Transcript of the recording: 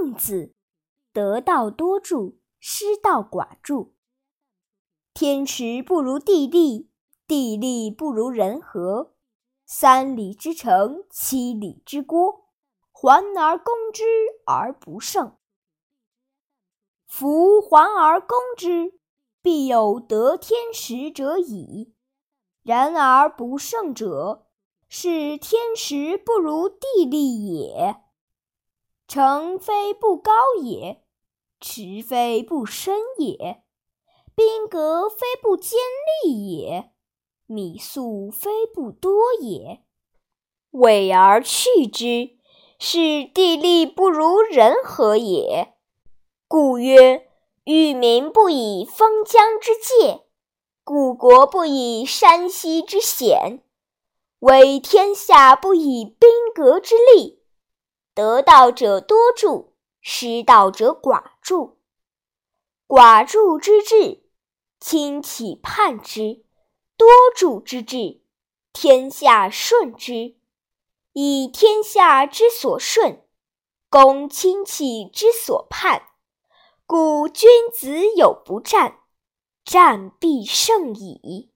孟子得道多助，失道寡助。天时不如地利，地利不如人和。三里之城，七里之郭，环而攻之而不胜。夫环而攻之，必有得天时者矣。然而不胜者，是天时不如地利也。城非不高也，池非不深也，兵革非不坚利也，米粟非不多也。委而去之，是地利不如人和也。故曰：域民不以封疆之界，故国不以山溪之险，为天下不以兵革之利。得道者多助，失道者寡助。寡助之至，亲戚畔之；多助之至，天下顺之。以天下之所顺，攻亲戚之所畔。故君子有不战，战必胜矣。